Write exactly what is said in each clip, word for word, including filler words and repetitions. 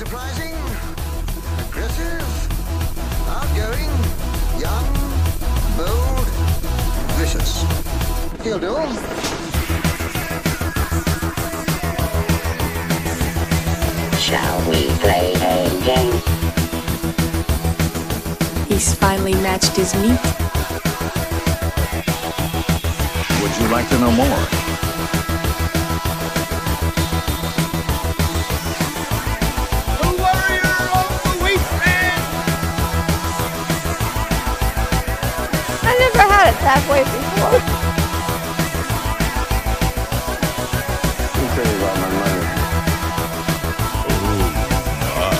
surprising, aggressive, outgoing, young, bold, vicious. He'll do. Shall we play a game? He's finally matched his meat. Would you like to know more? Halfway before. You tell you about my money. Oh,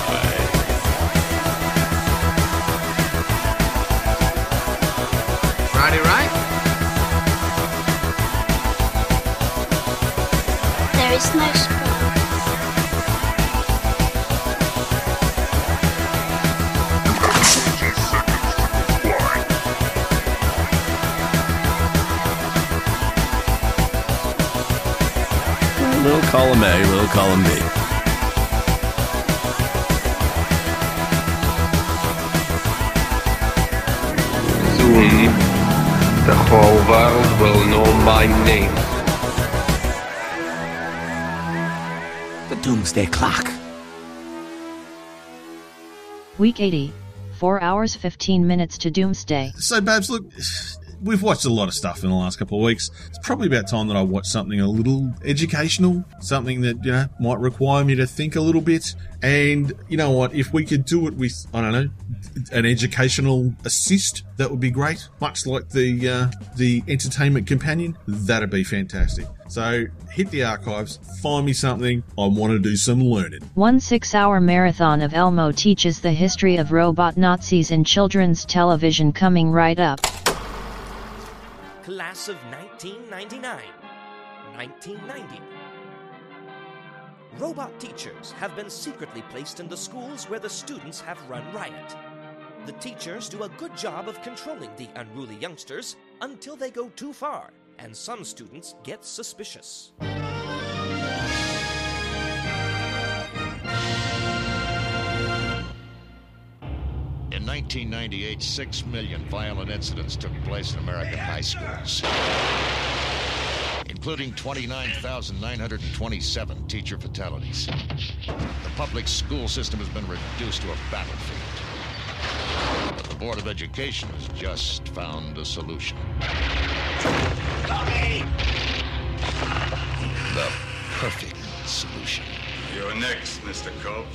my. Rowdy, right? There is no column A, little column B. Soon, the whole world will know my name. The Doomsday Clock. Week eighty, four hours fifteen minutes to Doomsday. So, Babs, look, we've watched a lot of stuff in the last couple of weeks. It's probably about time that I watch something a little educational, something that, you know, might require me to think a little bit. And you know what? If we could do it with, I don't know, an educational assist, that would be great. Much like the uh, the entertainment companion, that'd be fantastic. So hit the archives, find me something. I want to do some learning. One six-hour marathon of Elmo teaches the history of robot Nazis in children's television, coming right up. Class of nineteen ninety-nine, nineteen ninety. Robot teachers have been secretly placed in the schools where the students have run riot. The teachers do a good job of controlling the unruly youngsters until they go too far, and some students get suspicious. In nineteen ninety-eight, six million violent incidents took place in American high schools, including twenty-nine thousand nine hundred twenty-seven teacher fatalities. The public school system has been reduced to a battlefield. But the Board of Education has just found a solution. Cody! The perfect solution. You're next, Mister Culp.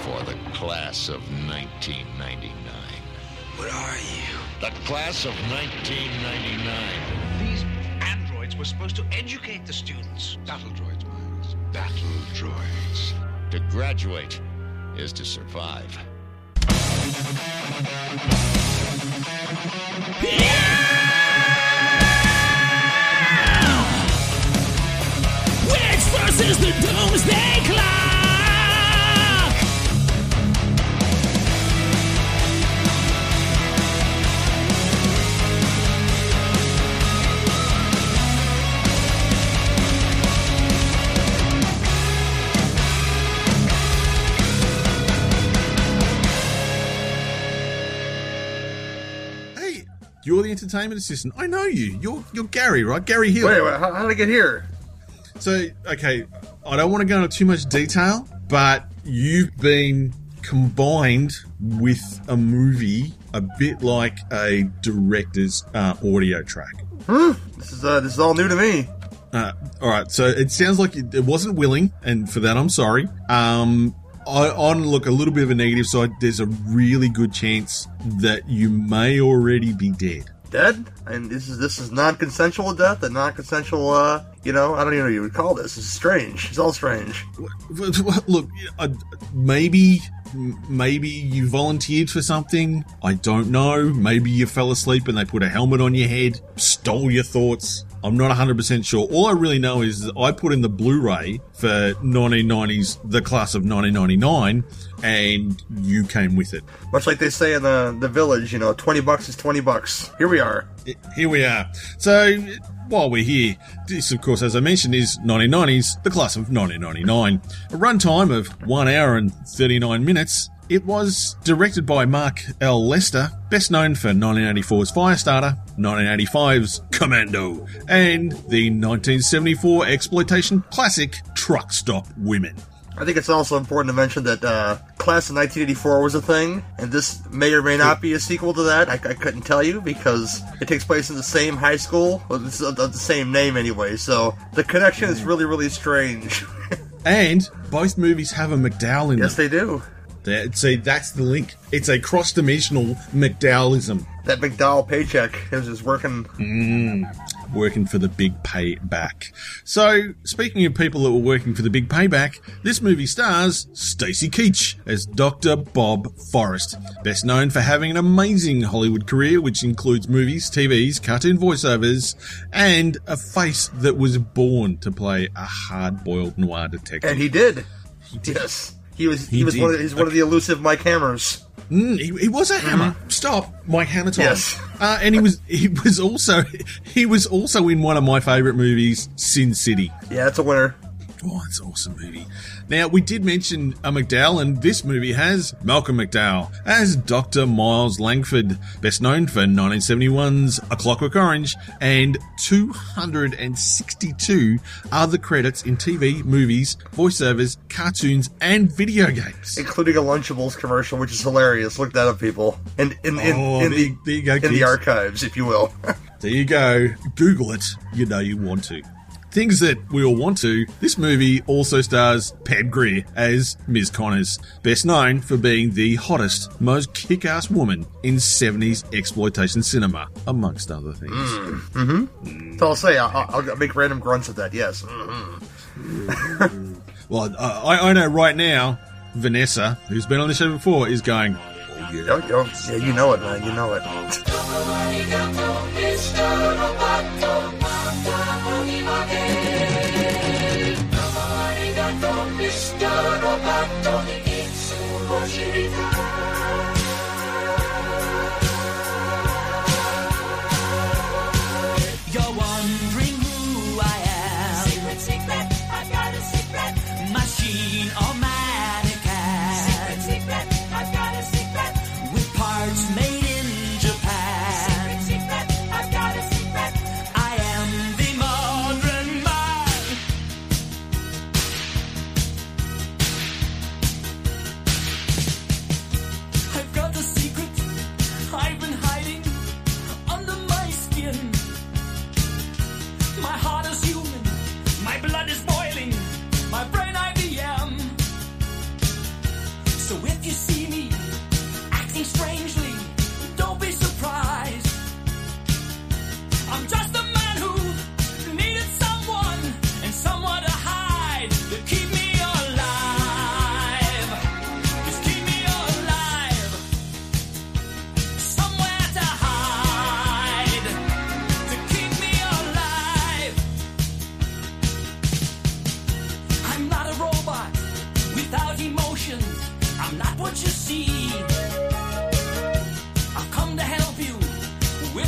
For the Class of nineteen ninety-nine. What are you? The Class of nineteen ninety-nine. These androids were supposed to educate the students. Battle droids, Miles. Battle droids. To graduate is to survive. Yeah! Which versus the Doomsday Clock? You're the entertainment assistant. I know you. You're you're Gary, right? Gary Hill. Wait, wait, how, how did I get here? So, okay, I don't want to go into too much detail, but you've been combined with a movie a bit like a director's uh, audio track. Huh? This is uh, this is all new to me. Uh, all right, so it sounds like it, it wasn't willing, and for that I'm sorry. Um... I, on look a little bit of a negative side, there's a really good chance that you may already be dead. Dead? And this is this is non-consensual death, and non-consensual, uh, you know, I don't even know what you would call this. It's strange. It's all strange. Look, I, maybe, maybe you volunteered for something. I don't know. Maybe you fell asleep and they put a helmet on your head, stole your thoughts. I'm not one hundred percent sure. All I really know is that I put in the Blu-ray for nineteen nineties, the Class of nineteen ninety-nine, and you came with it. Much like they say in the, the village, you know, twenty bucks is twenty bucks. Here we are. Here we are. So While we're here, this, of course, as I mentioned, is nineteen nineties, the Class of nineteen ninety-nine. A runtime of one hour and thirty-nine minutes. It was directed by Mark L. Lester, best known for nineteen eighty-four's Firestarter, nineteen eighty-five's Commando, and the nineteen seventy-four exploitation classic Truck Stop Women. I think it's also important to mention that uh, Class of nineteen eighty-four was a thing, and this may or may not be a sequel to that. I, I couldn't tell you, because it takes place in the same high school, well, it's of the same name anyway, so the connection is really, really strange. And both movies have a McDowell in them. Yes, they do. They're, see, that's the link. It's a cross-dimensional McDowellism. That McDowell paycheck is just working... Mm. Working for the big payback. So, speaking of people that were working for the big payback, this movie stars Stacy Keach as Doctor Bob Forrest, best known for having an amazing Hollywood career, which includes movies, T Vs, cartoon voiceovers, and a face that was born to play a hard-boiled noir detective. And he did. He did. Yes, he was. He, he was did. one. Of, he's okay. one of the elusive Mike Hammers. Mm, he, he was a hammer. Mm-hmm. Stop, Mike Hammer time. Yes. Uh, and he was he was also he was also in one of my favourite movies, Sin City. Yeah, it's a winner. Oh, it's an awesome movie. Now, we did mention a McDowell, and this movie has Malcolm McDowell as Doctor Miles Langford, best known for nineteen seventy-one's A Clockwork Orange, and two hundred sixty-two other credits in T V, movies, voiceovers, cartoons, and video games. Including a Lunchables commercial, which is hilarious. Look that up, people. And in, in, oh, in, in, the, go, in the archives, if you will. There you go. Google it. You know you want to. Things that we all want to, this movie also stars Pam Grier as Miz Connors, best known for being the hottest, most kick-ass woman in seventies exploitation cinema, amongst other things. Mm-hmm. Mm-hmm. So I'll say, I'll, I'll make random grunts at that, yes. Mm-hmm. Well, I, I know right now, Vanessa, who's been on the show before, is going, oh, yeah. Oh, oh, yeah, you know it, man, you know it.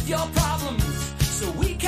Your problems, so we can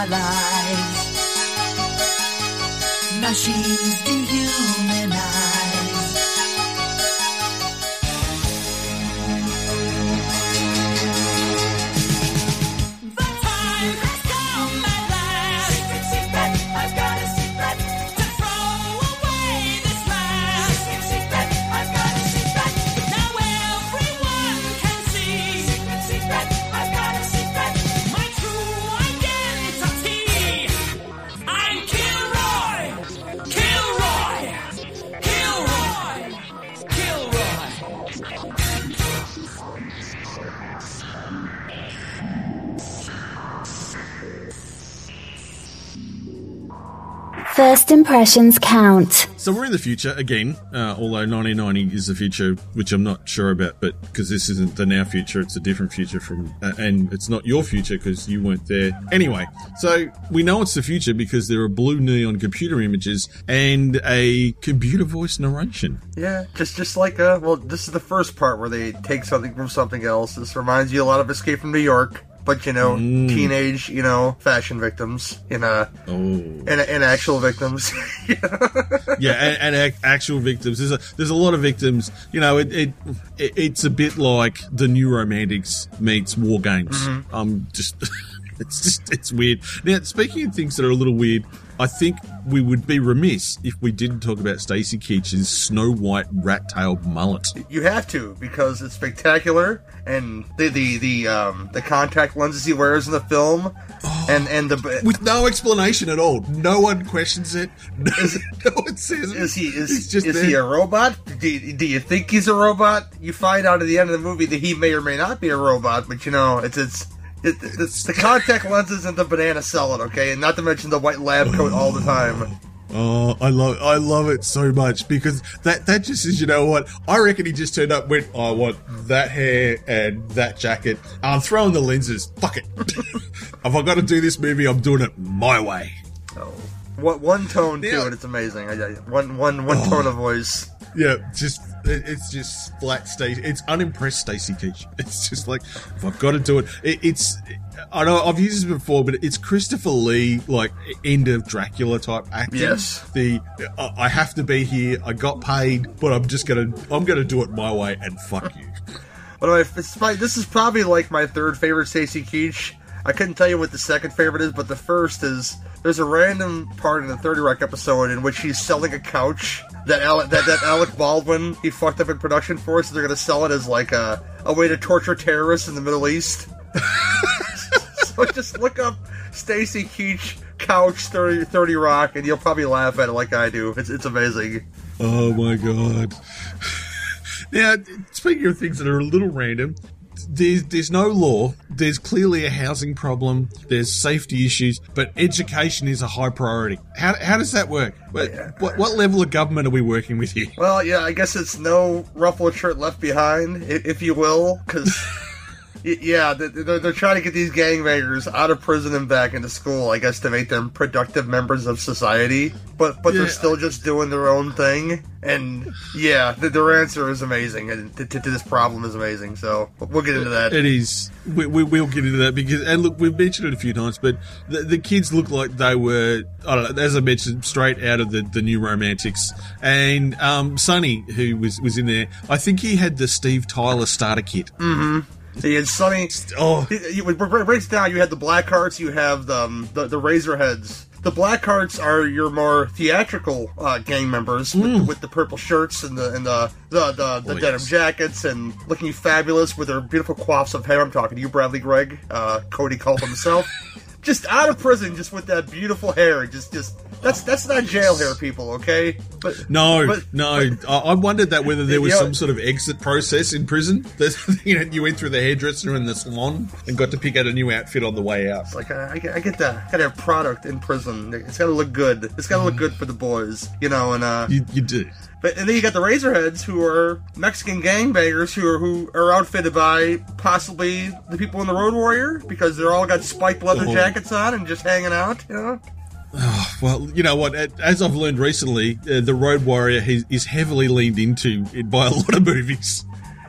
our lives. Machines dehumanize. The time has come at last. Secret, secret, I've got a secret to throw away this last. Secret, secret, I've got a secret. Now everyone can see. Secret, secret, I've got a secret. My true identity. I'm Kilroy. Kilroy. Kilroy. Kilroy. First impressions count. So we're in the future again, uh, although nineteen ninety is the future, which I'm not sure about, but because this isn't the now future, it's a different future from, uh, and it's not your future because you weren't there. Anyway, so we know it's the future because there are blue neon computer images and a computer voice narration. Yeah, just just like uh, well, this is the first part where they take something from something else. This reminds you a lot of Escape from New York. But, you know, mm. teenage, you know, fashion victims in uh, oh. and, and actual victims. Yeah, and, and actual victims. There's a, there's a lot of victims. You know, it, it it's a bit like the New Romantics meets War Games. Mm-hmm. Um, just it's just it's weird. Now, speaking of things that are a little weird, I think we would be remiss if we didn't talk about Stacy Keach's snow-white rat-tailed mullet. You have to, because it's spectacular, and the the the, um, the contact lenses he wears in the film, oh, and, and the with no explanation at all. No one questions it. No, is, no one says it. Is he is, just is he a robot? Do, do you think he's a robot? You find out at the end of the movie that he may or may not be a robot, but you know, it's it's. It, it's the contact lenses and the banana salad, okay, and not to mention the white lab coat all the time. Oh, I love, I love it so much because that, that just is, you know what? I reckon he just turned up, went, I want that hair and that jacket. I'm throwing the lenses. Fuck it. If I got to do this movie, I'm doing it my way. Oh, what one tone now, to it? It's amazing. One, one, one oh. tone of voice. Yeah, just it's just flat Stacy. It's unimpressed Stacy Keach. It's just like, if I've got to do it. it it's I know I've used this before, but it's Christopher Lee, like end of Dracula type acting. Yes, the I have to be here. I got paid, but I'm just gonna I'm gonna do it my way and fuck you. But this is probably like my third favorite Stacy Keach. I couldn't tell you what the second favorite is, but the first is there's a random part in the thirty rock episode in which he's selling a couch that Alec, that, that Alec Baldwin, he fucked up in production for, so they're going to sell it as like a, a way to torture terrorists in the Middle East. So just look up Stacy Keach couch thirty rock and you'll probably laugh at it like I do. It's, it's amazing. Oh my god. Now, speaking of things that are a little random, There's, there's no law, there's clearly a housing problem, there's safety issues, but education is a high priority. How how does that work? What, yeah. what, what level of government are we working with here? Well, yeah, I guess it's no ruffled shirt left behind, if you will, because, yeah, they're, they're trying to get these gangbangers out of prison and back into school, I guess, to make them productive members of society, but, but yeah. they're still just doing their own thing. And, yeah, the, their answer is amazing, and to, to this problem is amazing, so we'll get into that. It is. We, we, we'll get into that, because, and look, we've mentioned it a few times, but the, the kids look like they were, I don't know, as I mentioned, straight out of the, the New Romantics. And um, Sonny, who was, was in there, I think he had the Steve Tyler starter kit. Mm-hmm. He had Sonny. Oh. It breaks down, you had the black hearts, you have the, um, the, the razor heads. The black hearts are your more theatrical uh, gang members with, mm. with the purple shirts and the and the the, the, the oh, denim yes. jackets and looking fabulous with their beautiful coifs of hair. I'm talking to you, Bradley Gregg, uh, Cody Culp himself, just out of prison, just with that beautiful hair. Just just that's that's not jail hair, people. Okay, but no, but, no. But, I wondered that whether there was some know, sort of exit process in prison. You know, you went through the hairdresser in the salon and got to pick out a new outfit on the way out. It's like I, I get that. I gotta have product in prison. It's gotta look good. It's gotta look good for the boys, you know. And uh, you, you do. But and then you got the Razorheads, who are Mexican gangbangers, who are who are outfitted by possibly the people in the Road Warrior because they're all got spiked leather oh. jackets on and just hanging out, you know. Oh, well, you know what? As I've learned recently, uh, the Road Warrior is heavily leaned into by a lot of movies.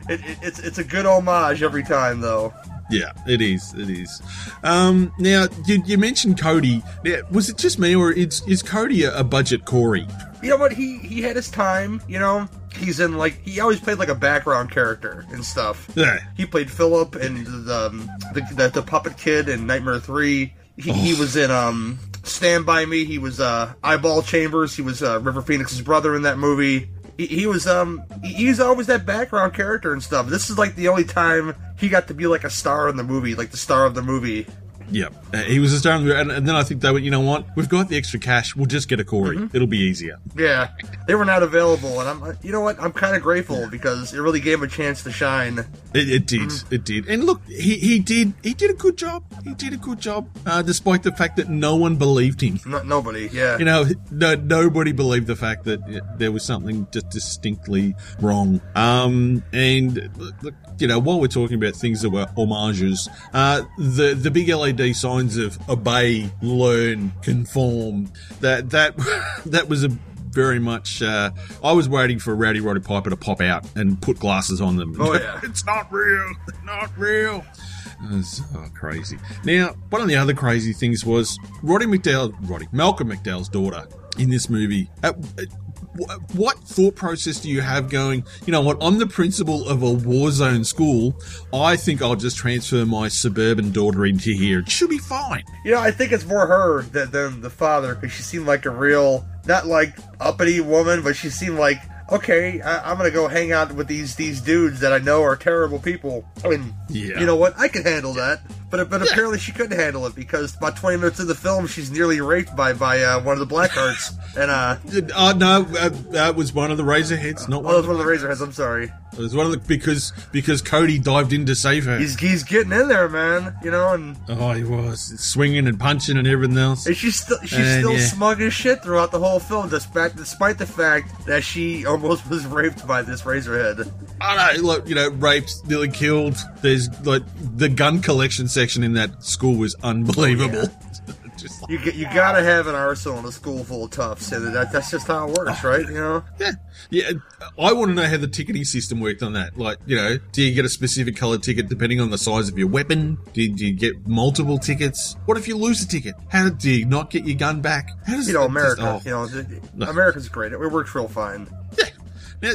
It, it, it's it's a good homage every time, though. Yeah, it is. It is. Um, now, you, you mentioned Cody. Now, was it just me, or is, is Cody a, a budget Corey? You know what? He, he had his time, you know? He's in, like, he always played, like, a background character and stuff. Yeah. He played Philip and the, the, the, the puppet kid in Nightmare three. He, oh. he was in um, Stand By Me. He was uh, Eyeball Chambers. He was uh, River Phoenix's brother in that movie. He, he was um he was always that background character and stuff. This is, like, the only time he got to be, like, a star in the movie, like the star of the movie. Yeah, uh, he was a star, and, and then I think they went, you know what? We've got the extra cash. We'll just get a Corey. Mm-hmm. It'll be easier. Yeah, they were not available, and I'm, you know what? I'm kind of grateful because it really gave him a chance to shine. It, it did, mm-hmm. it did. And look, he, he did, he did a good job. He did a good job, uh, despite the fact that no one believed him. No, nobody, yeah. You know, no, nobody believed the fact that there was something just distinctly wrong. Um, and look, you know, while we're talking about things that were homages, uh, the the big L A D signs of obey, learn, conform. That that that was a very much. Uh, I was waiting for Rowdy Roddy Piper to pop out and put glasses on them. Oh yeah, it's not real, not real. It was, oh, crazy. Now, one of the other crazy things was Roddy McDowell, Roddy Malcolm McDowell's daughter in this movie. At, at, what thought process do you have going, you know what, I'm the principal of a war zone school, I think I'll just transfer my suburban daughter into here. She'll be fine. You know, I think it's more her than, than the father, because she seemed like a real, not like uppity woman, but she seemed like, okay, I, I'm going to go hang out with these these dudes that I know are terrible people. I mean, yeah. You know what, I could handle that. But but yeah. Apparently she couldn't handle it, because about twenty minutes of the film, she's nearly raped by by uh, one of the Blackhearts. And uh, uh no, uh, that was one of the Razorheads. Not one. Oh, that was one of the Razorheads. I'm sorry. It was one of the because because Cody dived in to save her. He's he's getting in there, man. You know, and oh, he was swinging and punching and everything else. And she's still she's and, still yeah. smug as shit throughout the whole film, despite despite the fact that she almost was raped by this Razorhead. I know, look, you know, raped, nearly killed. There's like the gun collection set. Section in that school was unbelievable. Oh, yeah. Just like, you you gotta have an arsenal in a school full of toughs. So that, that's just how it works, right? You know. Yeah, yeah. I want to know how the ticketing system worked on that. Like, you know, do you get a specific color ticket depending on the size of your weapon? Do you, do you get multiple tickets? What if you lose a ticket? How do you not get your gun back? How does you know America? Just, oh. You know, America's great. It works real fine. Yeah. Now,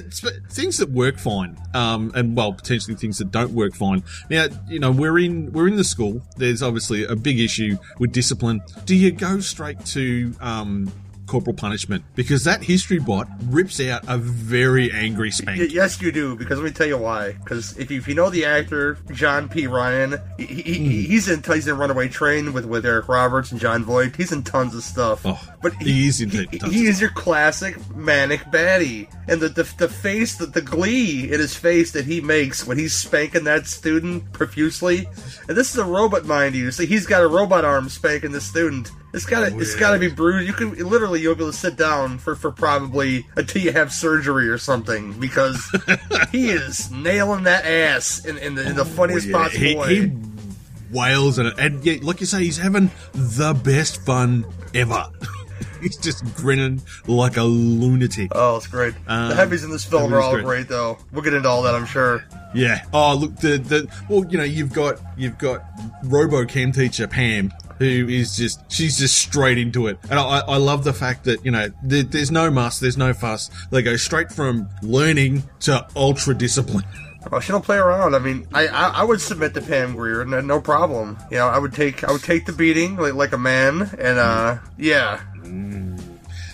things that work fine, um, and well, potentially things that don't work fine. Now, you know, we're in we're in the school. There's obviously a big issue with discipline. Do you go straight to um, corporal punishment? Because that history bot rips out a very angry spank. Yes, you do. Because let me tell you why. Because if you, if you know the actor John P. Ryan, he, he, mm. he's in he's in Runaway Train with, with Eric Roberts and John Voight. He's in tons of stuff. Oh, but he, he is in he, tons he of is your classic manic baddie. And the, the the face, the, the glee in his face that he makes when he's spanking that student profusely. And this is a robot, mind you. So he's got a robot arm spanking the student. It's gotta oh, it's yeah. gotta be brutal. You can literally you'll be able to sit down for, for probably until you have surgery or something, because he is nailing that ass in, in the in the oh, funniest yeah. possible he, way. He wails at it, and yeah, like you say, he's having the best fun ever. He's just grinning like a lunatic. Oh, it's great. Um, the heavies in this film are all great. great, though. We'll get into all that, I'm sure. Yeah. Oh, look, the the well, you know, you've got you've got RoboChem teacher Pam, who is just she's just straight into it, and I, I love the fact that you know there, there's no muss, there's no fuss. They go straight from learning to ultra discipline. Oh, she don't play around. I mean, I, I, I would submit to Pam Grier, no, no problem. You know, I would take I would take the beating like, like a man, and uh, yeah. Mm,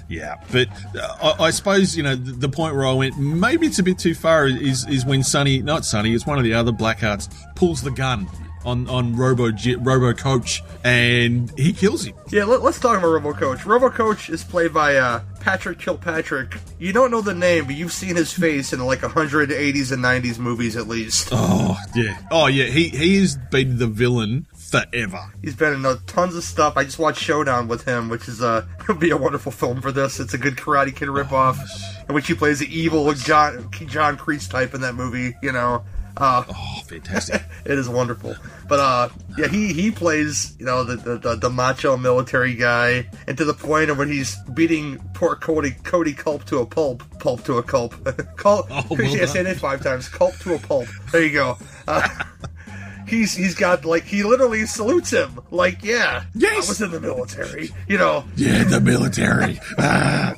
yeah, but uh, I, I suppose, you know, the, the point where I went, maybe it's a bit too far, is is when Sonny, not Sonny, it's one of the other Blackhearts, pulls the gun on, on Robo Robo Coach, and he kills him. Yeah, let, let's talk about Robo Coach. Robo Coach is played by uh, Patrick Kilpatrick. You don't know the name, but you've seen his face in like one hundred eighties and nineties movies at least. Oh, yeah. Oh, yeah, he, he has been the villain forever. He's been in uh, tons of stuff. I just watched Showdown with him, which is uh, it'll be a wonderful film for this. It's a good Karate Kid ripoff, oh, in which he plays the evil John, John Kreese type in that movie, you know. Uh, oh, fantastic. It is wonderful. But, uh, yeah, he, he plays, you know, the, the the macho military guy, and to the point of when he's beating poor Cody Cody Culp to a pulp. Pulp to a culp. Culp. Oh, well, yeah, say that five times. Culp to a pulp. There you go. Uh, he's he's got, like, he literally salutes him. Like, yeah, yes. I was in the military, you know. Yeah, the military. ah.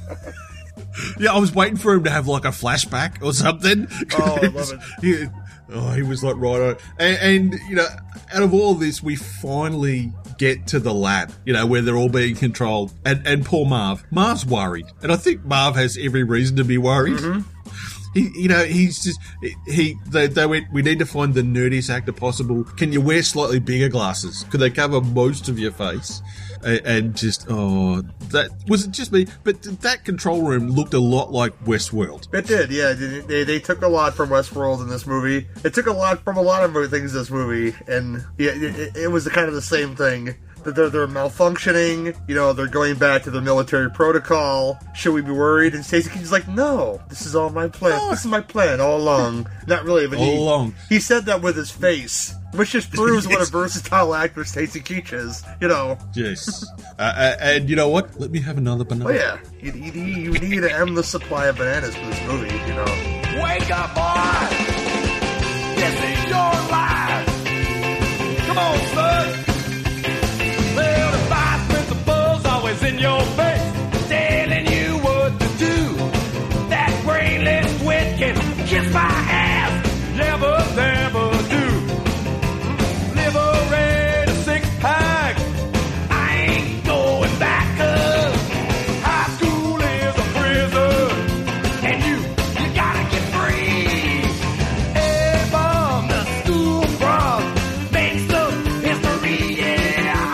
Yeah, I was waiting for him to have, like, a flashback or something. Oh, I love it. He, oh, he was, like, right on. And, and, you know, out of all this, we finally get to the lab, you know, where they're all being controlled. And, and poor Marv. Marv's worried. And I think Marv has every reason to be worried. Mm-hmm. He, you know, he's just, he, they, they went, we need to find the nerdiest actor possible. Can you wear slightly bigger glasses? Could they cover most of your face? And, and just, oh, that, was it just me? But that control room looked a lot like Westworld. It did, yeah. They, they took a lot from Westworld in this movie. It took a lot from a lot of things in this movie. And yeah, it, it was kind of the same thing. They're, they're malfunctioning, you know, they're going back to the military protocol. Should we be worried? And Stacy Keach's like, no, this is all my plan. No. This is my plan all along. Not really, but all he, along. He said that with his face, which just proves yes. what a versatile actor Stacy Keach is, you know. Yes. Uh, and you know what? Let me have another banana. Oh, yeah. You, you, you need an endless supply of bananas for this movie, you know. Wake up, boy! This is your life! Come on, son! Well, the five principles always in your face, telling you what to do. That brainless twit can kiss my ass. Never, never do. Liberate a six-pack. I ain't going back, cause high school is a prison. And you, you gotta get free. Hey, bomb the school from makes up history, yeah. Are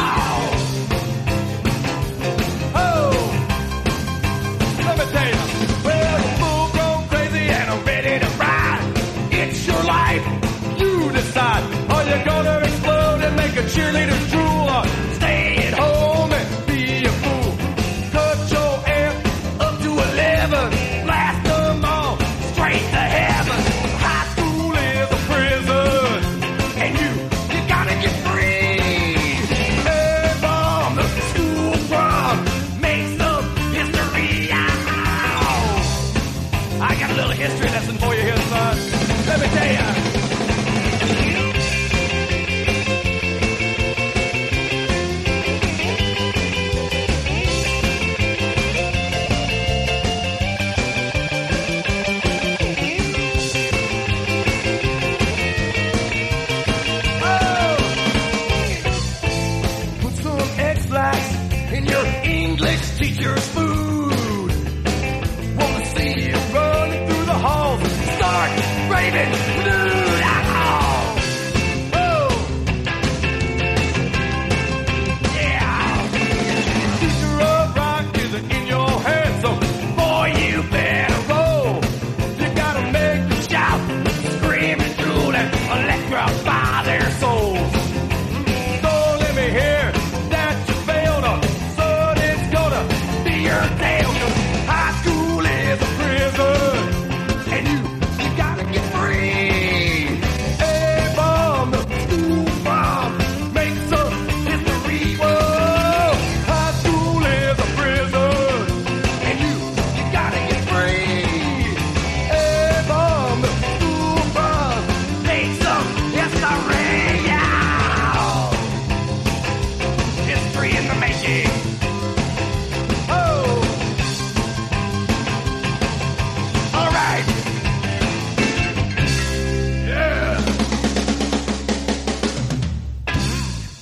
you gonna explode and make a cheerleader's drool? Or stay at home and be a fool? Cut your amp up to eleven. Blast them all straight to heaven. High school is a prison. And you, you gotta get free. Hey, bomb the school prom. Makes up history. Ow. I got a little history lesson for you here, son. Let me tell you.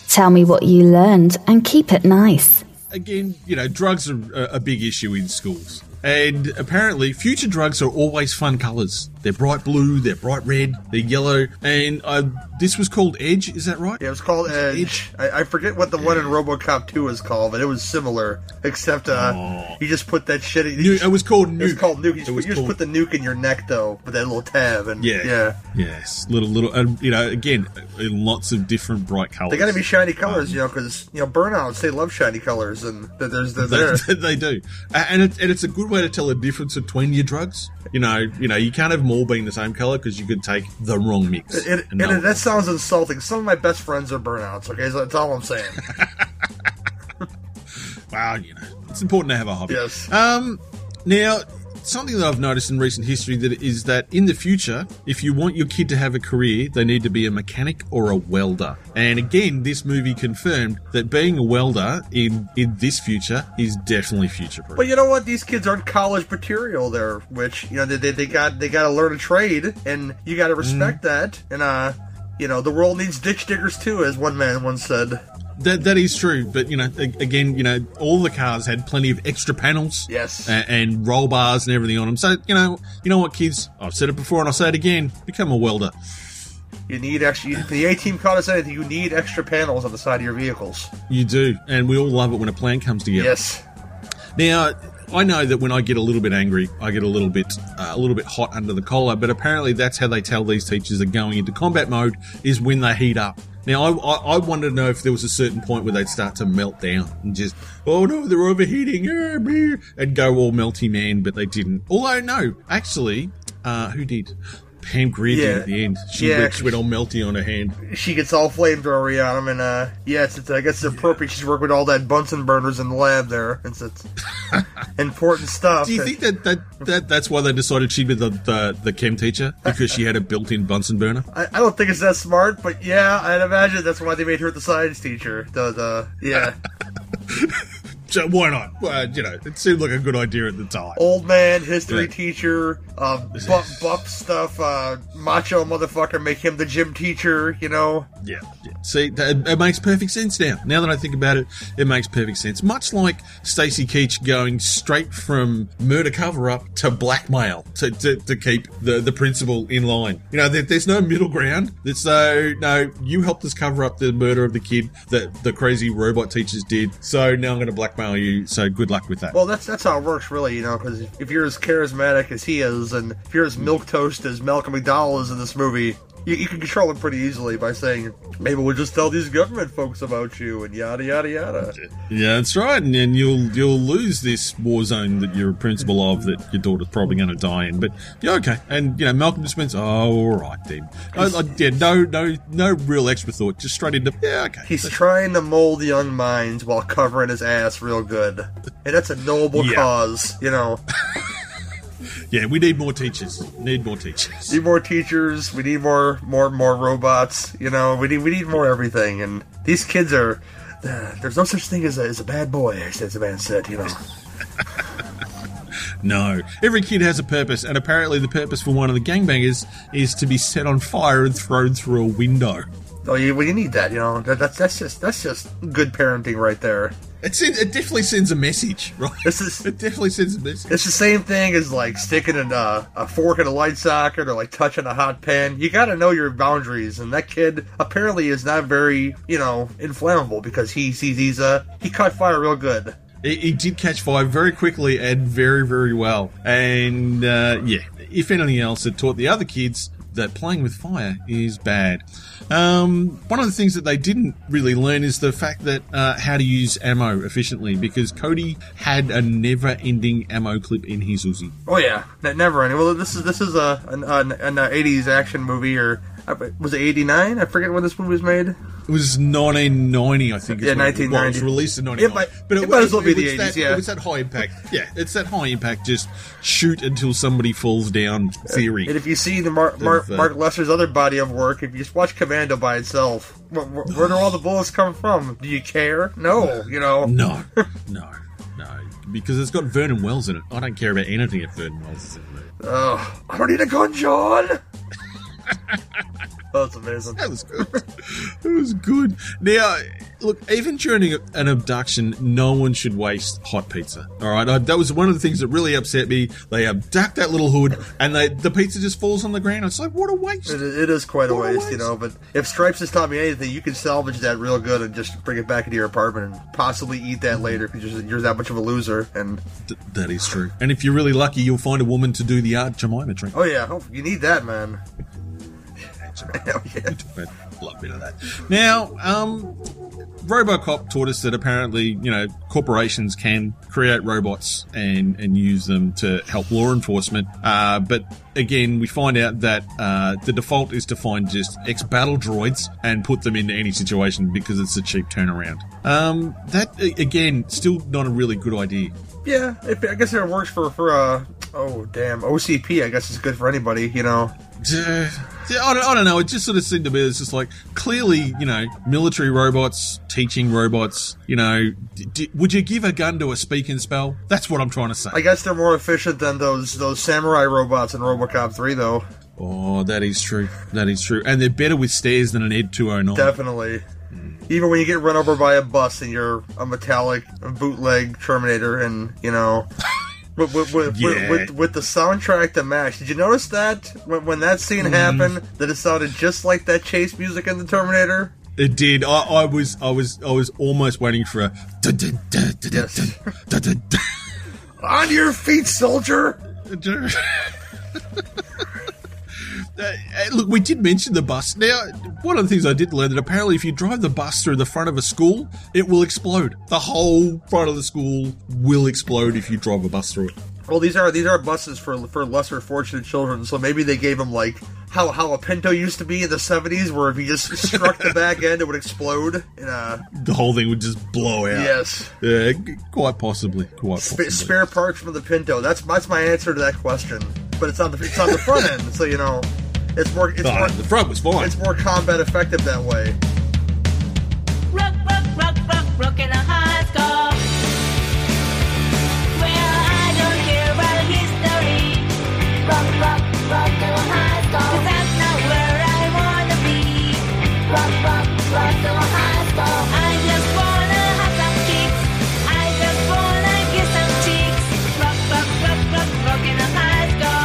Tell me what you learned and keep it nice. Again, you know, drugs are a big issue in schools. And apparently, future drugs are always fun colours. They're bright blue, they're bright red, they're yellow. And uh, this was called Edge, is that right? Yeah, it was called Edge. Edge. I, I forget what the one in RoboCop two was called, but it was similar. Except uh, oh. he just put that shit in... Nuke. Just, it was called Nuke. It was called Nuke. You just, you just called... put the nuke in your neck, though, with that little tab. And yeah. yeah. Yes. Little, little... And, you know, again, lots of different bright colours. They got to be shiny colours, um, you know, because, you know, burnouts, they love shiny colours, and there's they're there. They, they do. And, it, and it's a good way to tell the difference between your drugs. You know, you know, you can't have them all being the same color because you could take the wrong mix. It, and and that sounds insulting. Some of my best friends are burnouts, okay? So that's all I'm saying. Well, you know, it's important to have a hobby. Yes. Um, now, something that I've noticed in recent history that is that in the future, if you want your kid to have a career, they need to be a mechanic or a welder. And again, this movie confirmed that being a welder in, in this future is definitely future-proof. But you know what? These kids aren't college material there, which, you know, they, they got they got to learn a trade, and you got to respect mm. that. And, uh, you know, the world needs ditch diggers too, as one man once said. That that is true, but you know, again, you know, all the cars had plenty of extra panels, yes, and, and roll bars and everything on them. So you know, you know what, kids? I've said it before and I'll say it again: become a welder. You need extra. The A-Team caught us anything. You need extra panels on the side of your vehicles. You do, and we all love it when a plan comes together. Yes. Now, I know that when I get a little bit angry, I get a little bit uh, a little bit hot under the collar. But apparently, that's how they tell these teachers they're going into combat mode is when they heat up. Now, I, I, I wanted to know if there was a certain point where they'd start to melt down and just, oh no, they're overheating, and go all melty man, but they didn't. Although, no, actually, uh, who did? Pam Grier yeah. did at the end. She, yeah. went, she went all melty on her hand. She gets all flamethrowery on him, and uh, yeah, it's, it's, I guess it's appropriate yeah. she's working with all that Bunsen burners in the lab there. It's, it's important stuff. Do you think that, that, that that's why they decided she'd be the, the, the chem teacher? Because she had a built-in Bunsen burner? I, I don't think it's that smart, but yeah, I'd imagine that's why they made her the science teacher. The, the, yeah. So why not? Well, you know, it seemed like a good idea at the time. Old man, history yeah. teacher, uh, buff, buff stuff, uh, macho motherfucker, make him the gym teacher, you know? Yeah. yeah. See, that, it makes perfect sense now. Now that I think about it, it makes perfect sense. Much like Stacy Keach going straight from murder cover-up to blackmail to, to, to keep the, the principal in line. You know, there, there's no middle ground. So, no, you helped us cover up the murder of the kid that the crazy robot teachers did, so now I'm going to blackmail you, so good luck with that. Well, that's that's how it works, really, you know, because if you're as charismatic as he is, and if you're as milquetoast as Malcolm McDowell is in this movie, you, you can control him pretty easily by saying, maybe we'll just tell these government folks about you, and yada, yada, yada. Yeah, that's right, and then you'll, you'll lose this war zone that you're a principal of that your daughter's probably going to die in, but yeah, okay. And, you know, Malcolm just went, oh, all right, then. I, I, yeah, no, no, no real extra thought, just straight into, yeah, okay. He's that's trying to mold young minds while covering his ass real good, and that's a noble yeah. cause, you know. Yeah, we need more teachers. Need more teachers. Need more teachers. We need more, more, more robots. You know, we need, we need more everything. And these kids are. Uh, there's no such thing as a, as a bad boy, as the man said. You know. No, every kid has a purpose, and apparently the purpose for one of the gangbangers is to be set on fire and thrown through a window. Oh, you, well, you need that. You know, that, that's that's just that's just good parenting right there. It, sends, it definitely sends a message, right? This is, it definitely sends a message. It's the same thing as, like, sticking in a, a fork in a light socket or, like, touching a hot pan. You gotta know your boundaries, and that kid apparently is not very, you know, inflammable because he sees he's, uh, he caught fire real good. He, he did catch fire very quickly and very, very well. And, uh, yeah, if anything else, it taught the other kids that playing with fire is bad. Um, one of the things that they didn't really learn is the fact that uh, how to use ammo efficiently, because Cody had a never-ending ammo clip in his Uzi. Oh yeah, never-ending. Well, this is this is a an, an, an eighties action movie, or was it eighty-nine? I forget when this movie was made. It was nineteen ninety, I think. Yeah, nineteen ninety. Well, it was released in nineteen ninety. Yeah, but it, it might as well be the eighties, that, yeah. It was that high impact. Yeah, it's that high impact, just shoot until somebody falls down theory. And if you see the Mar- Mar- of, uh, Mark Lester's other body of work, if you just watch Commando by itself, where, where, where do all the bullets come from? Do you care? No, you know. No, no, no. Because it's got Vernon Wells in it. I don't care about anything if Vernon Wells is in it. Oh, I don't need a gun, John! That was amazing. That was good. That was good. Now, look, even during an abduction, no one should waste hot pizza. All right, I, that was one of the things that really upset me. They abduct that little hood, and they, the pizza just falls on the ground. It's like, what a waste! It, it is quite a waste, a waste, you know. But if Stripes has taught me anything, you can salvage that real good and just bring it back into your apartment and possibly eat that later if you're, just, you're that much of a loser. And Th- that is true. And if you're really lucky, you'll find a woman to do the Aunt Jemima drink. Oh yeah, oh, you need that, man. Oh, yeah. Love bit of that. Now, um, RoboCop taught us that apparently, you know, corporations can create robots and, and use them to help law enforcement. Uh, but again, we find out that uh, the default is to find just ex-battle droids and put them into any situation because it's a cheap turnaround. Um, that, again, still not a really good idea. Yeah, I guess it works for, for uh, Oh, damn. O C P, I guess, is good for anybody, you know. Yeah, I don't, I don't know. It just sort of seemed to me, it's just like, clearly, you know, military robots, teaching robots, you know, d- d- would you give a gun to a speak and spell? That's what I'm trying to say. I guess they're more efficient than those those samurai robots in RoboCop three, though. Oh, that is true. That is true. And they're better with stairs than an Ed two oh nine. Definitely. Even when you get run over by a bus and you're a metallic bootleg Terminator and, you know... With, with, with, yeah. with, with the soundtrack to MASH. Did you notice that? When, when that scene mm. happened, that it sounded just like that chase music in the Terminator? It did. I, I was I was, I was, was almost waiting for a... Yes. On your feet, soldier! Uh, look, we did mention the bus. Now, one of the things I did learn that apparently if you drive the bus through the front of a school, it will explode. The whole front of the school will explode if you drive a bus through it. Well, these are these are buses for for lesser fortunate children, so maybe they gave them, like, how, how a Pinto used to be in the seventies, where if you just struck the back end, it would explode. And, uh, the whole thing would just blow out. Yes. Yeah, quite possibly. Quite Sp- possibly. Spare parts from the Pinto. That's, that's my answer to that question. But it's on the, it's on the front end, so, you know... It's more. It's more, the front was fine. It's more combat effective that way. Rook, rook, rook, rook, rook in a high score. Well, I don't care about history. Rook, rook, rook in a high score. 'Cause that's not where I wanna be. Rook, rook, rook in a high score. I just wanna have some kicks. I just wanna get some cheeks. Rook, rook, rook, rook, rook in a high score.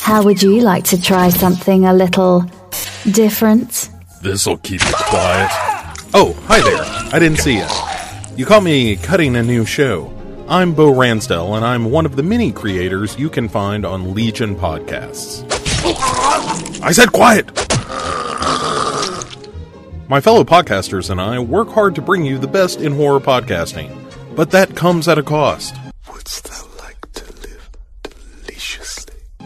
How would you like to try something a little different? This'll keep it quiet. Oh, hi there. I didn't see you. You caught me cutting a new show. I'm Bo Ransdell, and I'm one of the many creators you can find on Legion Podcasts. I said quiet! My fellow podcasters and I work hard to bring you the best in horror podcasting, but that comes at a cost. What's that?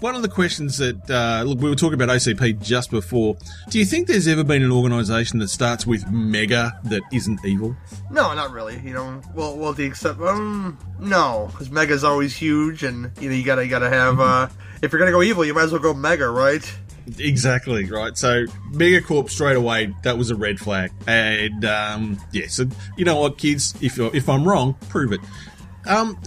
one of the questions that, uh, look, we were talking about O C P just before. Do you think there's ever been an organisation that starts with mega that isn't evil? No, not really. You know, well, well, the except, um, no, because mega's always huge, and you know, you gotta, you gotta have. Uh, if you're gonna go evil, you might as well go mega, right? Exactly, right. So Megacorp straight away, that was a red flag. And um, yeah, so you know what, kids, if you're, if I'm wrong, prove it. Um,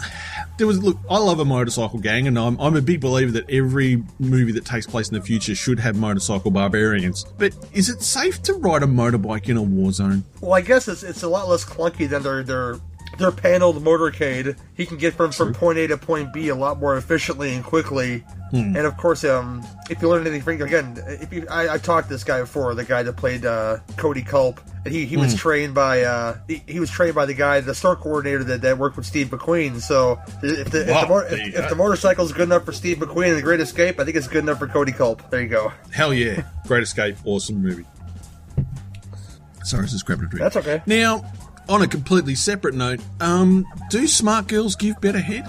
there was look. I love a motorcycle gang, and I'm I'm a big believer that every movie that takes place in the future should have motorcycle barbarians. But is it safe to ride a motorbike in a war zone? Well, I guess it's it's a lot less clunky than their their their paneled motorcade. He can get from, from point A to point B a lot more efficiently and quickly. Hmm. And of course, um, if you learn anything from again, if you, I, I talked to this guy before, the guy that played uh, Cody Culp. And he, he was mm. trained by uh he, he was trained by the guy, the store coordinator that, that worked with Steve McQueen. So if the wow, if, the, mor- if, if the motorcycle is good enough for Steve McQueen and The Great Escape, I think it's good enough for Cody Culp. There you go. Hell yeah, Great Escape, awesome movie. Sorry, I was just grabbing a drink. That's okay. Now, on a completely separate note, um, do smart girls give better head?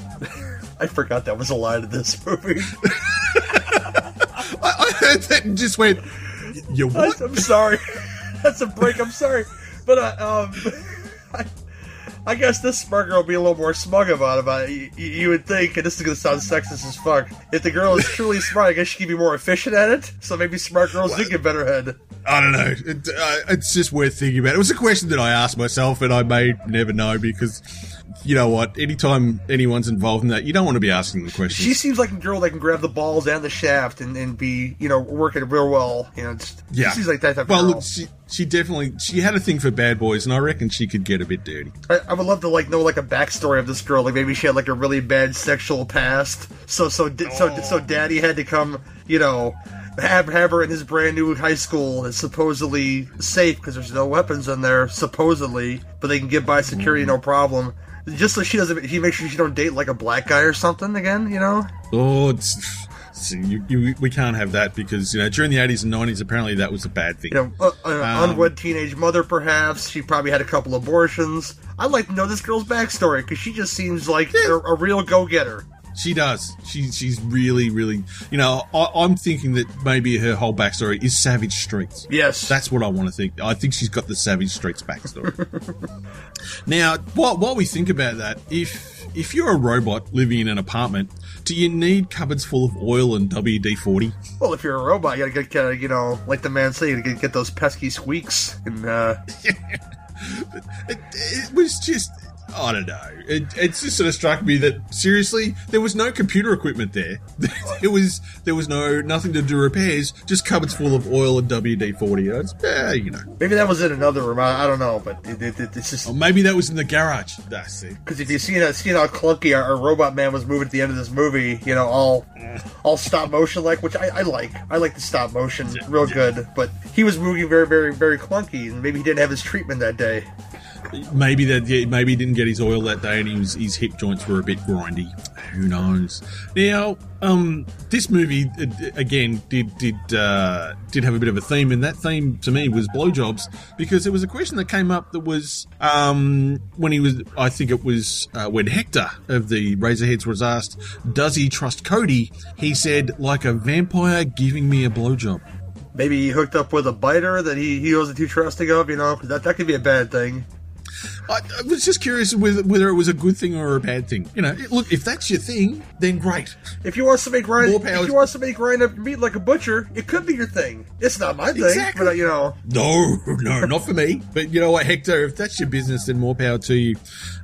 I forgot that was a line of this movie. I, I heard that and just went, "You what?" I'm sorry. That's a break. I'm sorry, but uh, um, I, I guess this smart girl would be a little more smug about about it. You, you would think, and this is gonna sound sexist as fuck. If the girl is truly smart, I guess she could be more efficient at it. So maybe smart girls well, do get better head. I don't know. It, uh, it's just worth thinking about. It was a question that I asked myself, and I may never know because. You know what? Anytime anyone's involved in that, you don't want to be asking the questions. She seems like a girl that can grab the balls and the shaft and, and be, you know, working real well. You know, just, yeah. She seems like that type well, of girl. Well, look, she, she definitely, she had a thing for bad boys, and I reckon she could get a bit dirty. I, I would love to, like, know, like, a backstory of this girl. Like, maybe she had, like, a really bad sexual past. So, so, di- oh. so, so daddy had to come, you know... Have, have her in his brand new high school is supposedly safe because there's no weapons in there, supposedly, but they can get by security mm. no problem. Just so she doesn't, he makes sure she don't date like a black guy or something again, you know? Oh, it's, see, you, you, we can't have that because you know during the eighties and nineties, apparently that was a bad thing. You know, uh, um, unwed teenage mother, perhaps she probably had a couple abortions. I'd like to know this girl's backstory because she just seems like yeah. a, a real go-getter. She does. She, she's really, really... You know, I, I'm thinking that maybe her whole backstory is Savage Streets. Yes. That's what I want to think. I think she's got the Savage Streets backstory. Now, while, while we think about that, if if you're a robot living in an apartment, do you need cupboards full of oil and W D forty? Well, if you're a robot, you gotta get, you know, like the man said, you gotta get those pesky squeaks. And, uh... it, it was just... I don't know. It, it just sort of struck me that seriously, there was no computer equipment there. It was there was no nothing to do repairs, just cupboards full of oil and W D forty. It's, eh, you know. Maybe that was in another room. I, I don't know, but it, it, it's just. Or maybe that was in the garage. That's it. Because if you see that, see how clunky our, our robot man was moving at the end of this movie, you know, all all stop motion like, which I, I like. I like the stop motion real good, but he was moving very, very, very clunky, and maybe he didn't have his treatment that day. Maybe that yeah, maybe he didn't get his oil that day, and his his hip joints were a bit grindy. Who knows? Now, um, this movie again did did uh, did have a bit of a theme, and that theme to me was blowjobs because it was a question that came up that was um, when he was I think it was uh, when Hector of the Razorheads was asked, "Does he trust Cody?" He said, "Like a vampire giving me a blowjob." Maybe he hooked up with a biter that he he wasn't too trusting of. You know, that that could be a bad thing. I, I was just curious whether it was a good thing or a bad thing. You know, look, if that's your thing, then great. If you want to make grind, if you want to make grind up your meat like a butcher, it could be your thing. It's not my thing, exactly. But you know, no, no, not for me. But you know what, Hector, if that's your business, then more power to you.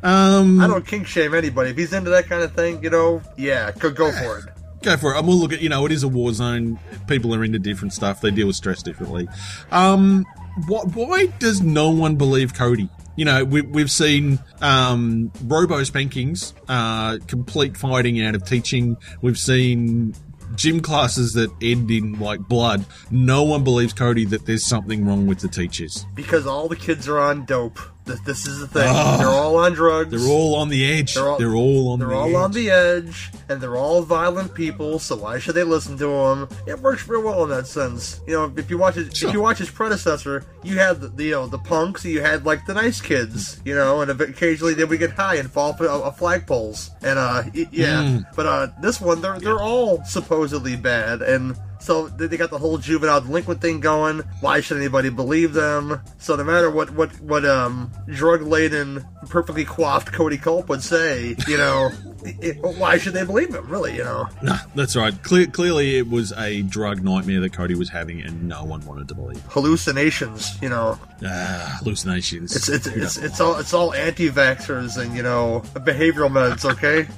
Um, I don't kink shame anybody. If he's into that kind of thing, you know, yeah, go go for it. Go for it. And we'll look at you know, it is a war zone. People are into different stuff. They deal with stress differently. Um, what? Why does no one believe Cody? You know, we, we've seen um, robo spankings, uh, complete fighting out of teaching. We've seen gym classes that end in, like, blood. No one believes Cody that there's something wrong with the teachers. Because all the kids are on dope. This, this is the thing. Oh, they're all on drugs. They're all on the edge. They're all, they're all on they're the all edge. They're all on the edge, and they're all violent people, so why should they listen to him? It works real well in that sense. You know, if you watch his, sure. if you watch his predecessor, you had the, the you know the punks, you had like the nice kids, you know, and occasionally they would get high and fall for uh, flagpoles, and uh, yeah. Mm. But uh, this one, they're they're yeah. all supposedly bad, and. So they got the whole juvenile delinquent thing going. Why should anybody believe them? So no matter what what what um drug-laden, perfectly coiffed Cody Culp would say, you know, it, it, why should they believe him? Really, you know? No, that's right. Cle- clearly, it was a drug nightmare that Cody was having, and no one wanted to believe. Hallucinations, you know. Ah, hallucinations. It's it's it's, it's all it's all anti-vaxxers and you know behavioral meds. Okay.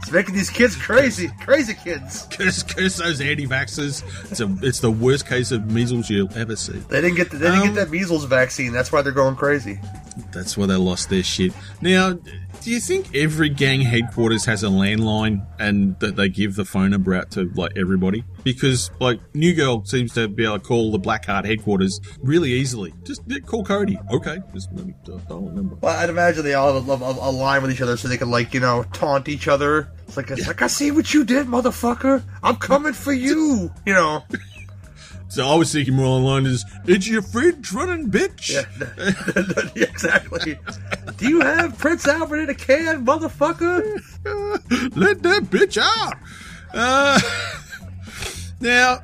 It's making these kids crazy, crazy kids. Curse, curse those anti-vaxxers. It's, a, it's the worst case of measles you'll ever see. They didn't get the, they didn't um, get that measles vaccine. That's why they're going crazy. That's why they lost their shit. Now, do you think every gang headquarters has a landline and that they give the phone number out to like everybody? Because like New Girl seems to be able to call the Blackheart headquarters really easily. Just call Cody. Okay, just let me dial a number. Well, I'd imagine they all have a, a line with each other so they can like you know taunt each other. It's like, it's yeah. like I see what you did, motherfucker. I'm coming for you. You know. So I was thinking more online is, is your fridge running, bitch? Yeah, yeah, exactly. Do you have Prince Albert in a can, motherfucker? Let that bitch out. Uh, now,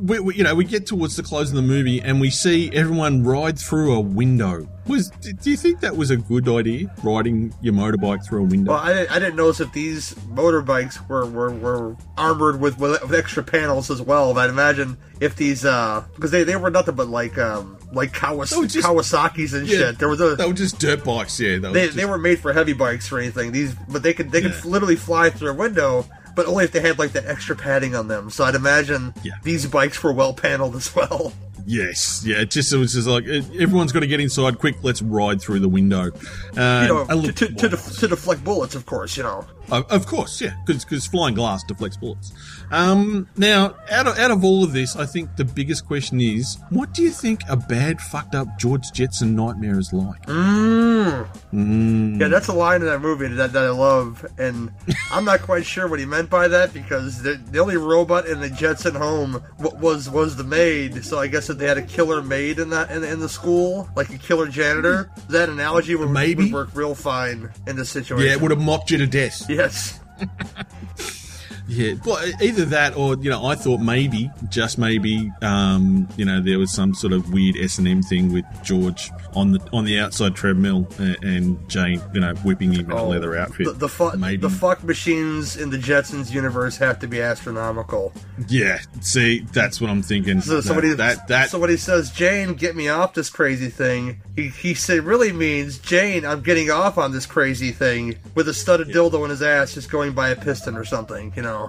we, we, you know, we get towards the close of the movie and we see everyone ride through a window. Was do you think that was a good idea, riding your motorbike through a window? Well, I, I didn't notice if these motorbikes were, were, were armored with, with extra panels as well. But I'd imagine if these, because uh, they, they were nothing but like um, like Kawas- just, Kawasaki's and yeah, shit. There was a, they were just dirt bikes, yeah. They, they, just, they were made for heavy bikes or anything. These, but they could they could yeah. literally fly through a window. But only if they had like the extra padding on them. So I'd imagine yeah. these bikes were well paneled as well. Yes, yeah. It just it was just like everyone's got to get inside quick. Let's ride through the window. Um, you know, to, to, to, def- to deflect bullets, of course. You know, uh, of course, yeah, because flying glass deflects bullets. Um, now, out of out of all of this, I think the biggest question is, what do you think a bad, fucked up George Jetson nightmare is like? Mm. Mm. Yeah, that's a line in that movie that, that I love, and I'm not quite sure what he meant by that because the, the only robot in the Jetson home w- was was the maid. So I guess that they had a killer maid in that in, in the school, like a killer janitor. That analogy would, Maybe. would work real fine in this situation. Yeah, it would have mocked you to death. Yes. Yeah, well, either that or, you know, I thought maybe, just maybe, um, you know, there was some sort of weird S and M thing with George on the on the outside treadmill and, and Jane, you know, whipping him in oh, a leather outfit. The, the, fu- the fuck machines in the Jetsons universe have to be astronomical. Yeah, see, that's what I'm thinking. So no, somebody, that, that, somebody says, Jane, get me off this crazy thing. He, he say, really means, Jane, I'm getting off on this crazy thing with a studded yeah. dildo in his ass just going by a piston or something, you know. Uh,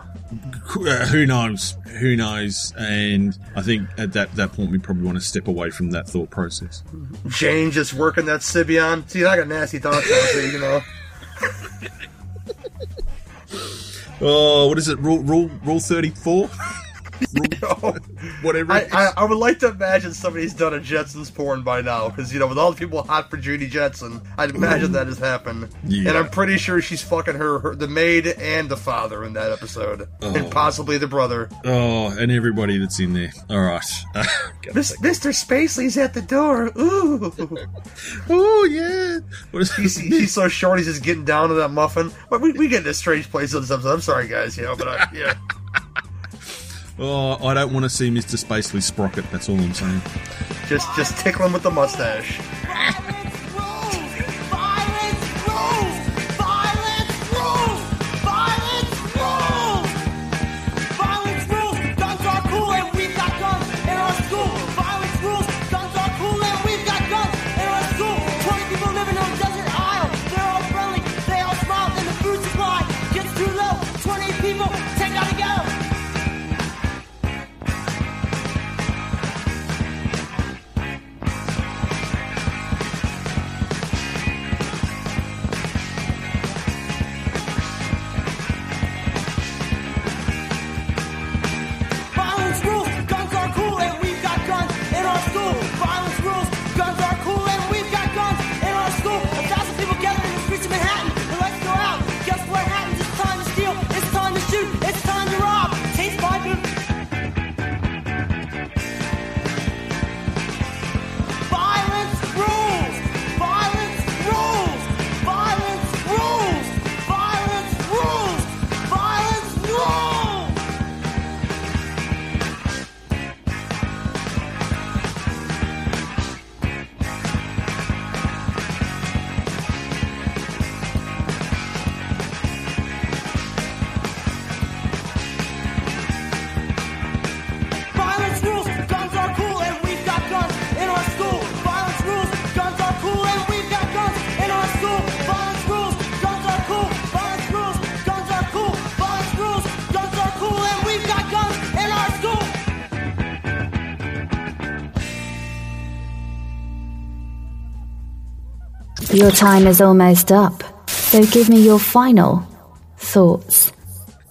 who knows? Who knows? And I think at that, that point, we probably want to step away from that thought process. Jane just working that Sibian. See, I got nasty thoughts, you know. Oh, what is it? Rule rule rule thirty-four? You know, whatever. I, I, I would like to imagine somebody's done a Jetsons porn by now, because you know, with all the people hot for Judy Jetson, I'd imagine Ooh. that has happened. Yeah. And I'm pretty sure she's fucking her, her, the maid and the father in that episode, oh. and possibly the brother. Oh, and everybody that's in there. All right, Miss, Mister Spacely's at the door. Ooh, ooh, yeah. What is he's, he's so short, he's just getting down to that muffin. But we, we get in a strange place on this episode. I'm sorry, guys. You know, but I, yeah. Oh, I don't want to see Mister Spacely sprocket, that's all I'm saying. Just just tickle him with the mustache. Violence rules! Violence rules! Violence rules! Violence rules! Violence rules! Guns are cool and we've got guns in our school! Violence rules! Guns are cool and we've got guns in our school! twenty people living on a desert isle. They're all friendly, they all smile, and the food supply gets too low. twenty people, take out a go! Your time is almost up, so give me your final thoughts.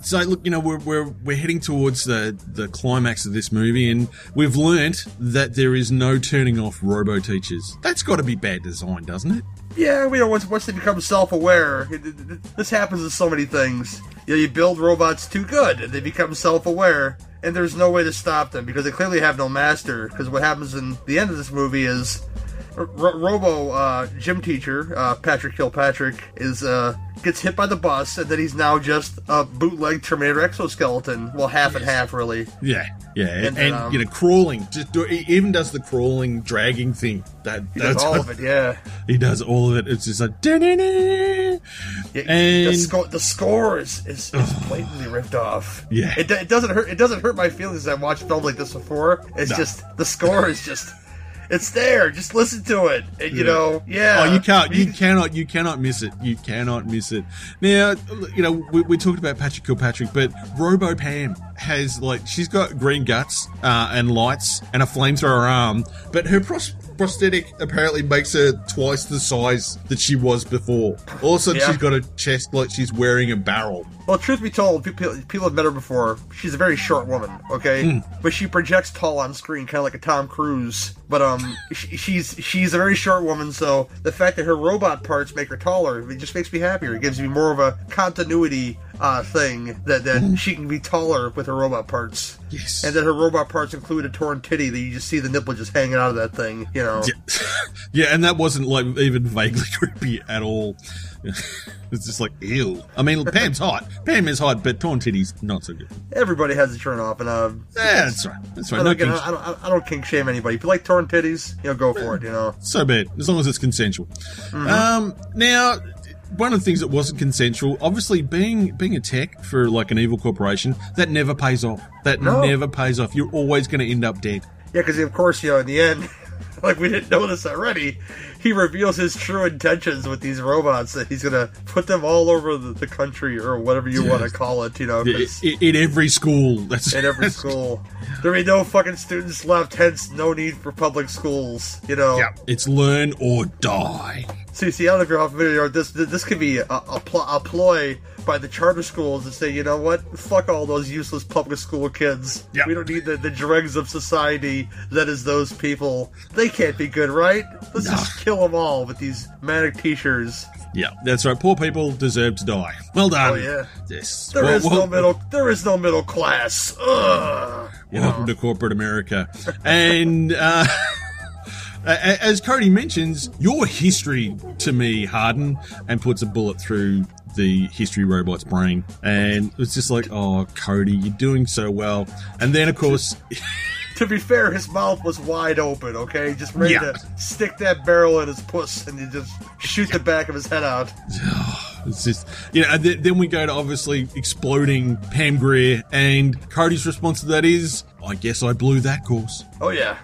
So look, you know, we're we're we're heading towards the the climax of this movie, and we've learnt that there is no turning off robo teachers. That's got to be bad design, doesn't it? Yeah, we know once once they become self-aware, it, it, this happens with so many things. You know, you build robots too good, and they become self-aware, and there's no way to stop them because they clearly have no master. Because what happens in the end of this movie is R- Robo uh, gym teacher uh, Patrick Kilpatrick is uh, gets hit by the bus, and then he's now just a bootleg Terminator exoskeleton. Well, half yes. and half, really. Yeah, yeah, and, and, and um, you know, crawling. Just do, he even does the crawling, dragging thing. That he does that's all what, of it. Yeah, he does all of it. It's just like da-da-da. Yeah, and the, sco- the score is is, is blatantly ripped off. Yeah, it, it doesn't hurt. It doesn't hurt my feelings. I've watched films like this before. It's no. just the score is just. It's there. Just listen to it, and you yeah. know, yeah. Oh, you can't, you cannot, you cannot miss it. You cannot miss it. Now, you know, we, we talked about Patrick Kilpatrick, but Robo Pam has like she's got green guts uh, and lights and a flamethrower arm, but her pros- prosthetic apparently makes her twice the size that she was before. All of a sudden, yeah. she's got a chest like she's wearing a barrel. Well, truth be told, people, people have met her before. She's a very short woman, okay? Mm. But she projects tall on screen, kind of like a Tom Cruise. But um, she, she's she's a very short woman, so the fact that her robot parts make her taller, it just makes me happier. It gives me more of a continuity uh, thing that, that mm. she can be taller with her robot parts. Yes. And that her robot parts include a torn titty that you just see the nipple just hanging out of that thing, you know? Yeah, yeah, and that wasn't like even vaguely creepy at all. It's just like, ew. I mean, Pam's hot. Pam is hot, but torn titties, not so good. Everybody has a turn off. And, uh, yeah, that's right. That's right. I don't, no kink- I, don't, I, don't, I don't kink shame anybody. If you like torn titties, you know, go for it, you know. So bad, as long as it's consensual. Mm-hmm. Um, now... One of the things that wasn't consensual, obviously being being a tech for like an evil corporation, that never pays off. That no. never pays off. You're always going to end up dead. Yeah, because of course, you know, in the end, like we didn't know this already, he reveals his true intentions with these robots that he's going to put them all over the, the country or whatever you yeah. want to call it, you know. In every school. That's in every school. There will be no fucking students left, hence no need for public schools, you know. Yeah, it's learn or die. See, see, I don't know if you're all familiar with this. This could be a, a, pl- a ploy by the charter schools to say, you know what? Fuck all those useless public school kids. Yep. We don't need the, the dregs of society that is those people. They can't be good, right? Let's no. just kill them all with these manic teachers. Yeah, that's right. Poor people deserve to die. Well done. Oh, yeah. Yes. There well, is well, no middle. There is no middle class. Ugh. Welcome to corporate America. And... uh As Cody mentions, your history to me, Harden, and puts a bullet through the history robot's brain. And it's just like, oh, Cody, you're doing so well. And then, of course... To be fair, his mouth was wide open, okay? Just ready yeah. to stick that barrel in his puss and you just shoot the back of his head out. It's just, you know, th- then we go to obviously exploding Pam Grier, and Cody's response to that is, I guess I blew that course. Oh, yeah.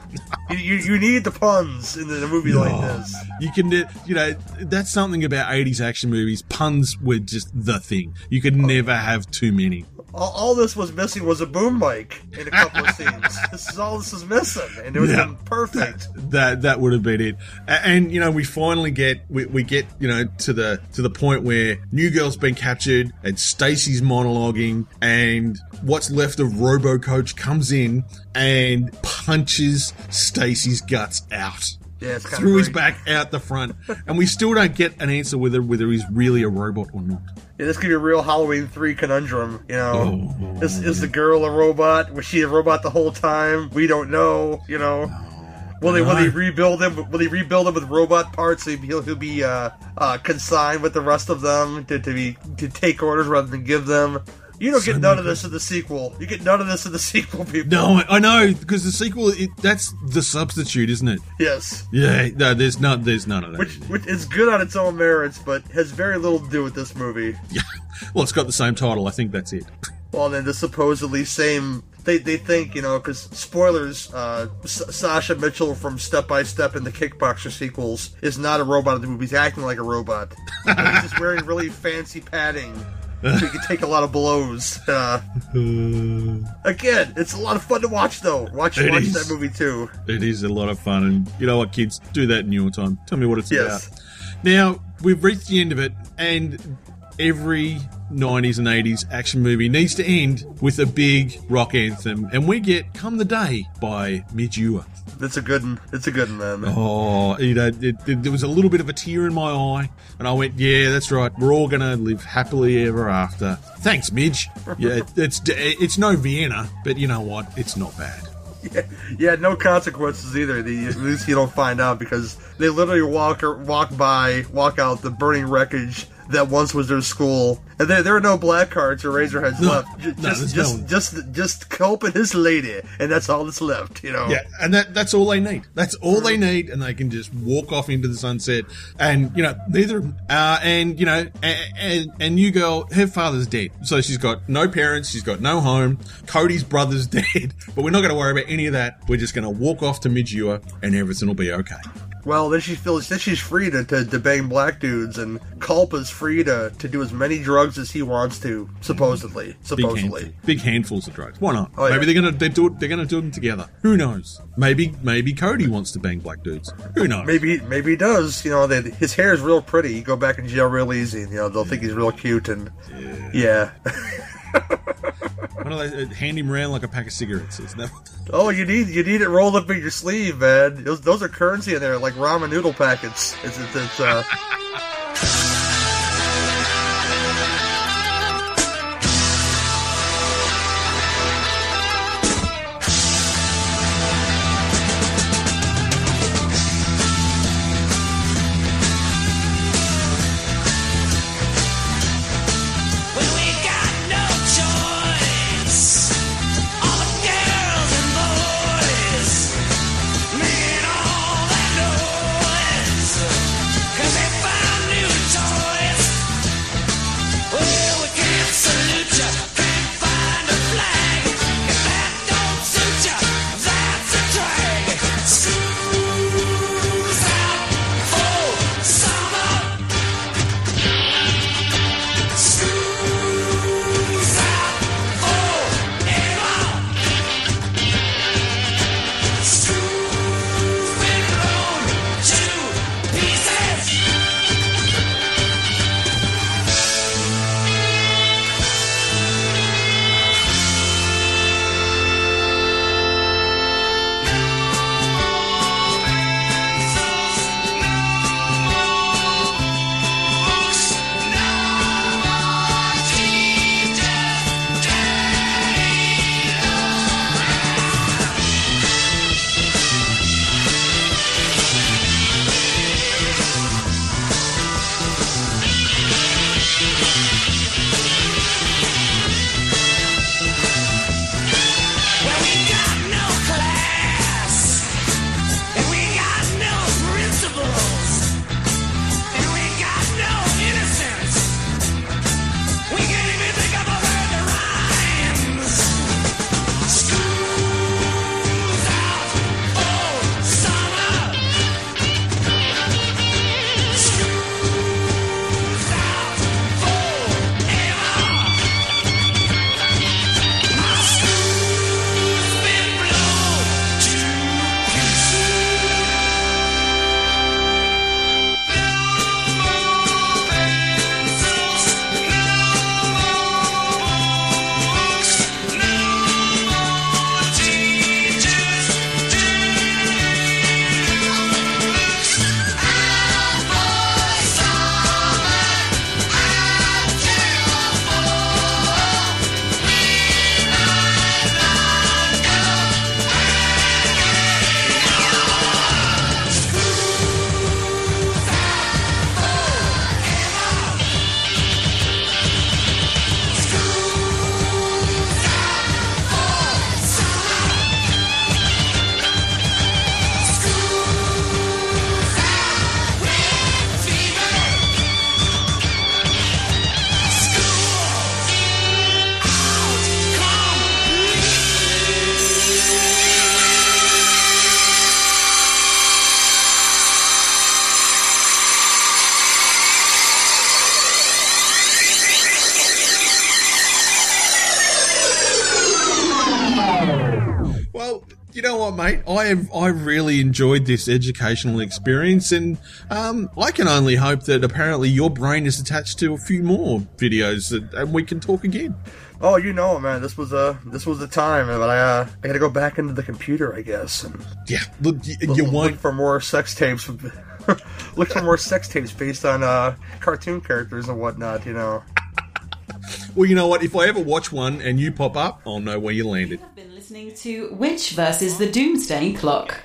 you, you you need the puns in a movie no. like this. You can, you know, that's something about eighties action movies. Puns were just the thing. You could oh. never have too many. All, all this was missing was a boom mic in a couple of scenes. This is all this is missing, and it would have yeah, been perfect. That, that that would have been it. And, and you know, we finally get we, we get you know to the to the point where New Girl's been captured, and Stacy's monologuing, and what's left of Robo Coach comes in and punches Stacy's guts out. Yeah, it's kind through of his back out the front, and we still don't get an answer whether whether he's really a robot or not. Yeah, this could be a real Halloween three conundrum, you know. Oh, is, is the girl a robot? Was she a robot the whole time? We don't know, you know. Will they will they rebuild him? Will they rebuild him with robot parts? He'll he'll be uh, uh, consigned with the rest of them to, to be to take orders rather than give them. You don't so get none of this in the sequel. You get none of this in the sequel, people. No, I know, because the sequel, it, that's the substitute, isn't it? Yes. Yeah, no, there's, not, there's none of that. Which, which is good on its own merits, but has very little to do with this movie. Yeah. Well, it's got the same title. I think that's it. Well, then the supposedly same... They they think, you know, because spoilers, uh, S- Sasha Mitchell from Step by Step and the Kickboxer sequels is not a robot in the movie. He's acting like a robot. He's just wearing really fancy padding. So you can take a lot of blows. Uh, again, it's a lot of fun to watch, though. Watch, watch that movie, too. It is a lot of fun. And you know what, kids? Do that in your time. Tell me what it's yes. about. Now, we've reached the end of it, and every nineties and eighties action movie needs to end with a big rock anthem, and we get Come the Day by Midge Ure. It's a good one. It's a good one, man. Oh, you know, it, it, there was a little bit of a tear in my eye, and I went, yeah, that's right. We're all going to live happily ever after. Thanks, Midge. Yeah, it, it's it's no Vienna, but you know what? It's not bad. Yeah, yeah, no consequences either. The, at least you don't find out, because they literally walk or, walk by, walk out the burning wreckage that once was their school, and there there are no black cards or Razorheads no, left. Just no, just, no just just just Culp and his lady, and that's all that's left. You know. Yeah, and that that's all they need. That's all they need, and they can just walk off into the sunset. And you know, neither uh, and you know, and, and and you girl, her father's dead, so she's got no parents, she's got no home. Cody's brother's dead, but we're not going to worry about any of that. We're just going to walk off to Midge Ure, and everything will be okay. Well, then she feels then she's free to, to, to bang black dudes, and Culp is free to, to do as many drugs as he wants to, supposedly. Supposedly, big, handful, big handfuls of drugs. Why not? Oh, maybe yeah. they're gonna they do it. They're gonna do them together. Who knows? Maybe maybe Cody wants to bang black dudes. Who knows? Maybe maybe he does. You know, they, his hair is real pretty. You go back in jail real easy. And, you know, they'll yeah. think he's real cute and yeah. yeah. Why don't they hand him around like a pack of cigarettes? That... Oh, you need you need it rolled up in your sleeve, man. Those, those are currency in there, like ramen noodle packets. It's, it's, it's, uh... Cause if I You know what, mate? I have, I really enjoyed this educational experience, and um, I can only hope that apparently your brain is attached to a few more videos, that, and we can talk again. Oh, you know, man, this was a this was the time, but I uh, I got to go back into the computer, I guess. And yeah, look, y- look you want look for more sex tapes. Look for more sex tapes based on uh, cartoon characters and whatnot, you know. Well, you know what? If I ever watch one and you pop up, I'll know where you landed. You have been listening to Witch versus the Doomsday Clock,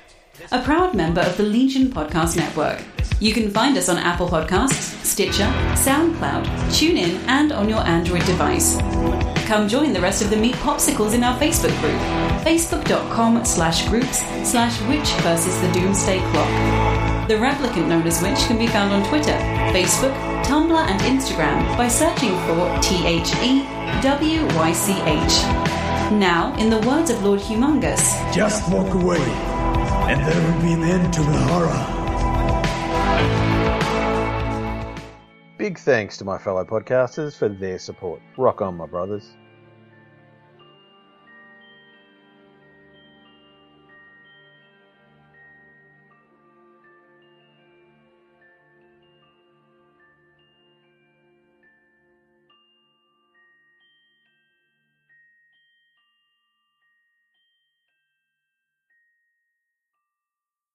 a proud member of the Legion Podcast Network. You can find us on Apple Podcasts, Stitcher, SoundCloud, TuneIn, and on your Android device. Come join the rest of the Meat Popsicles in our Facebook group, facebook.com slash groups slash Witch versus the Doomsday Clock. The replicant known as Witch can be found on Twitter, Facebook, Tumblr and Instagram by searching for T H E W Y C H. Now, in the words of Lord Humongous, just walk away, and there will be an end to the horror. Big thanks to my fellow podcasters for their support. Rock on, my brothers.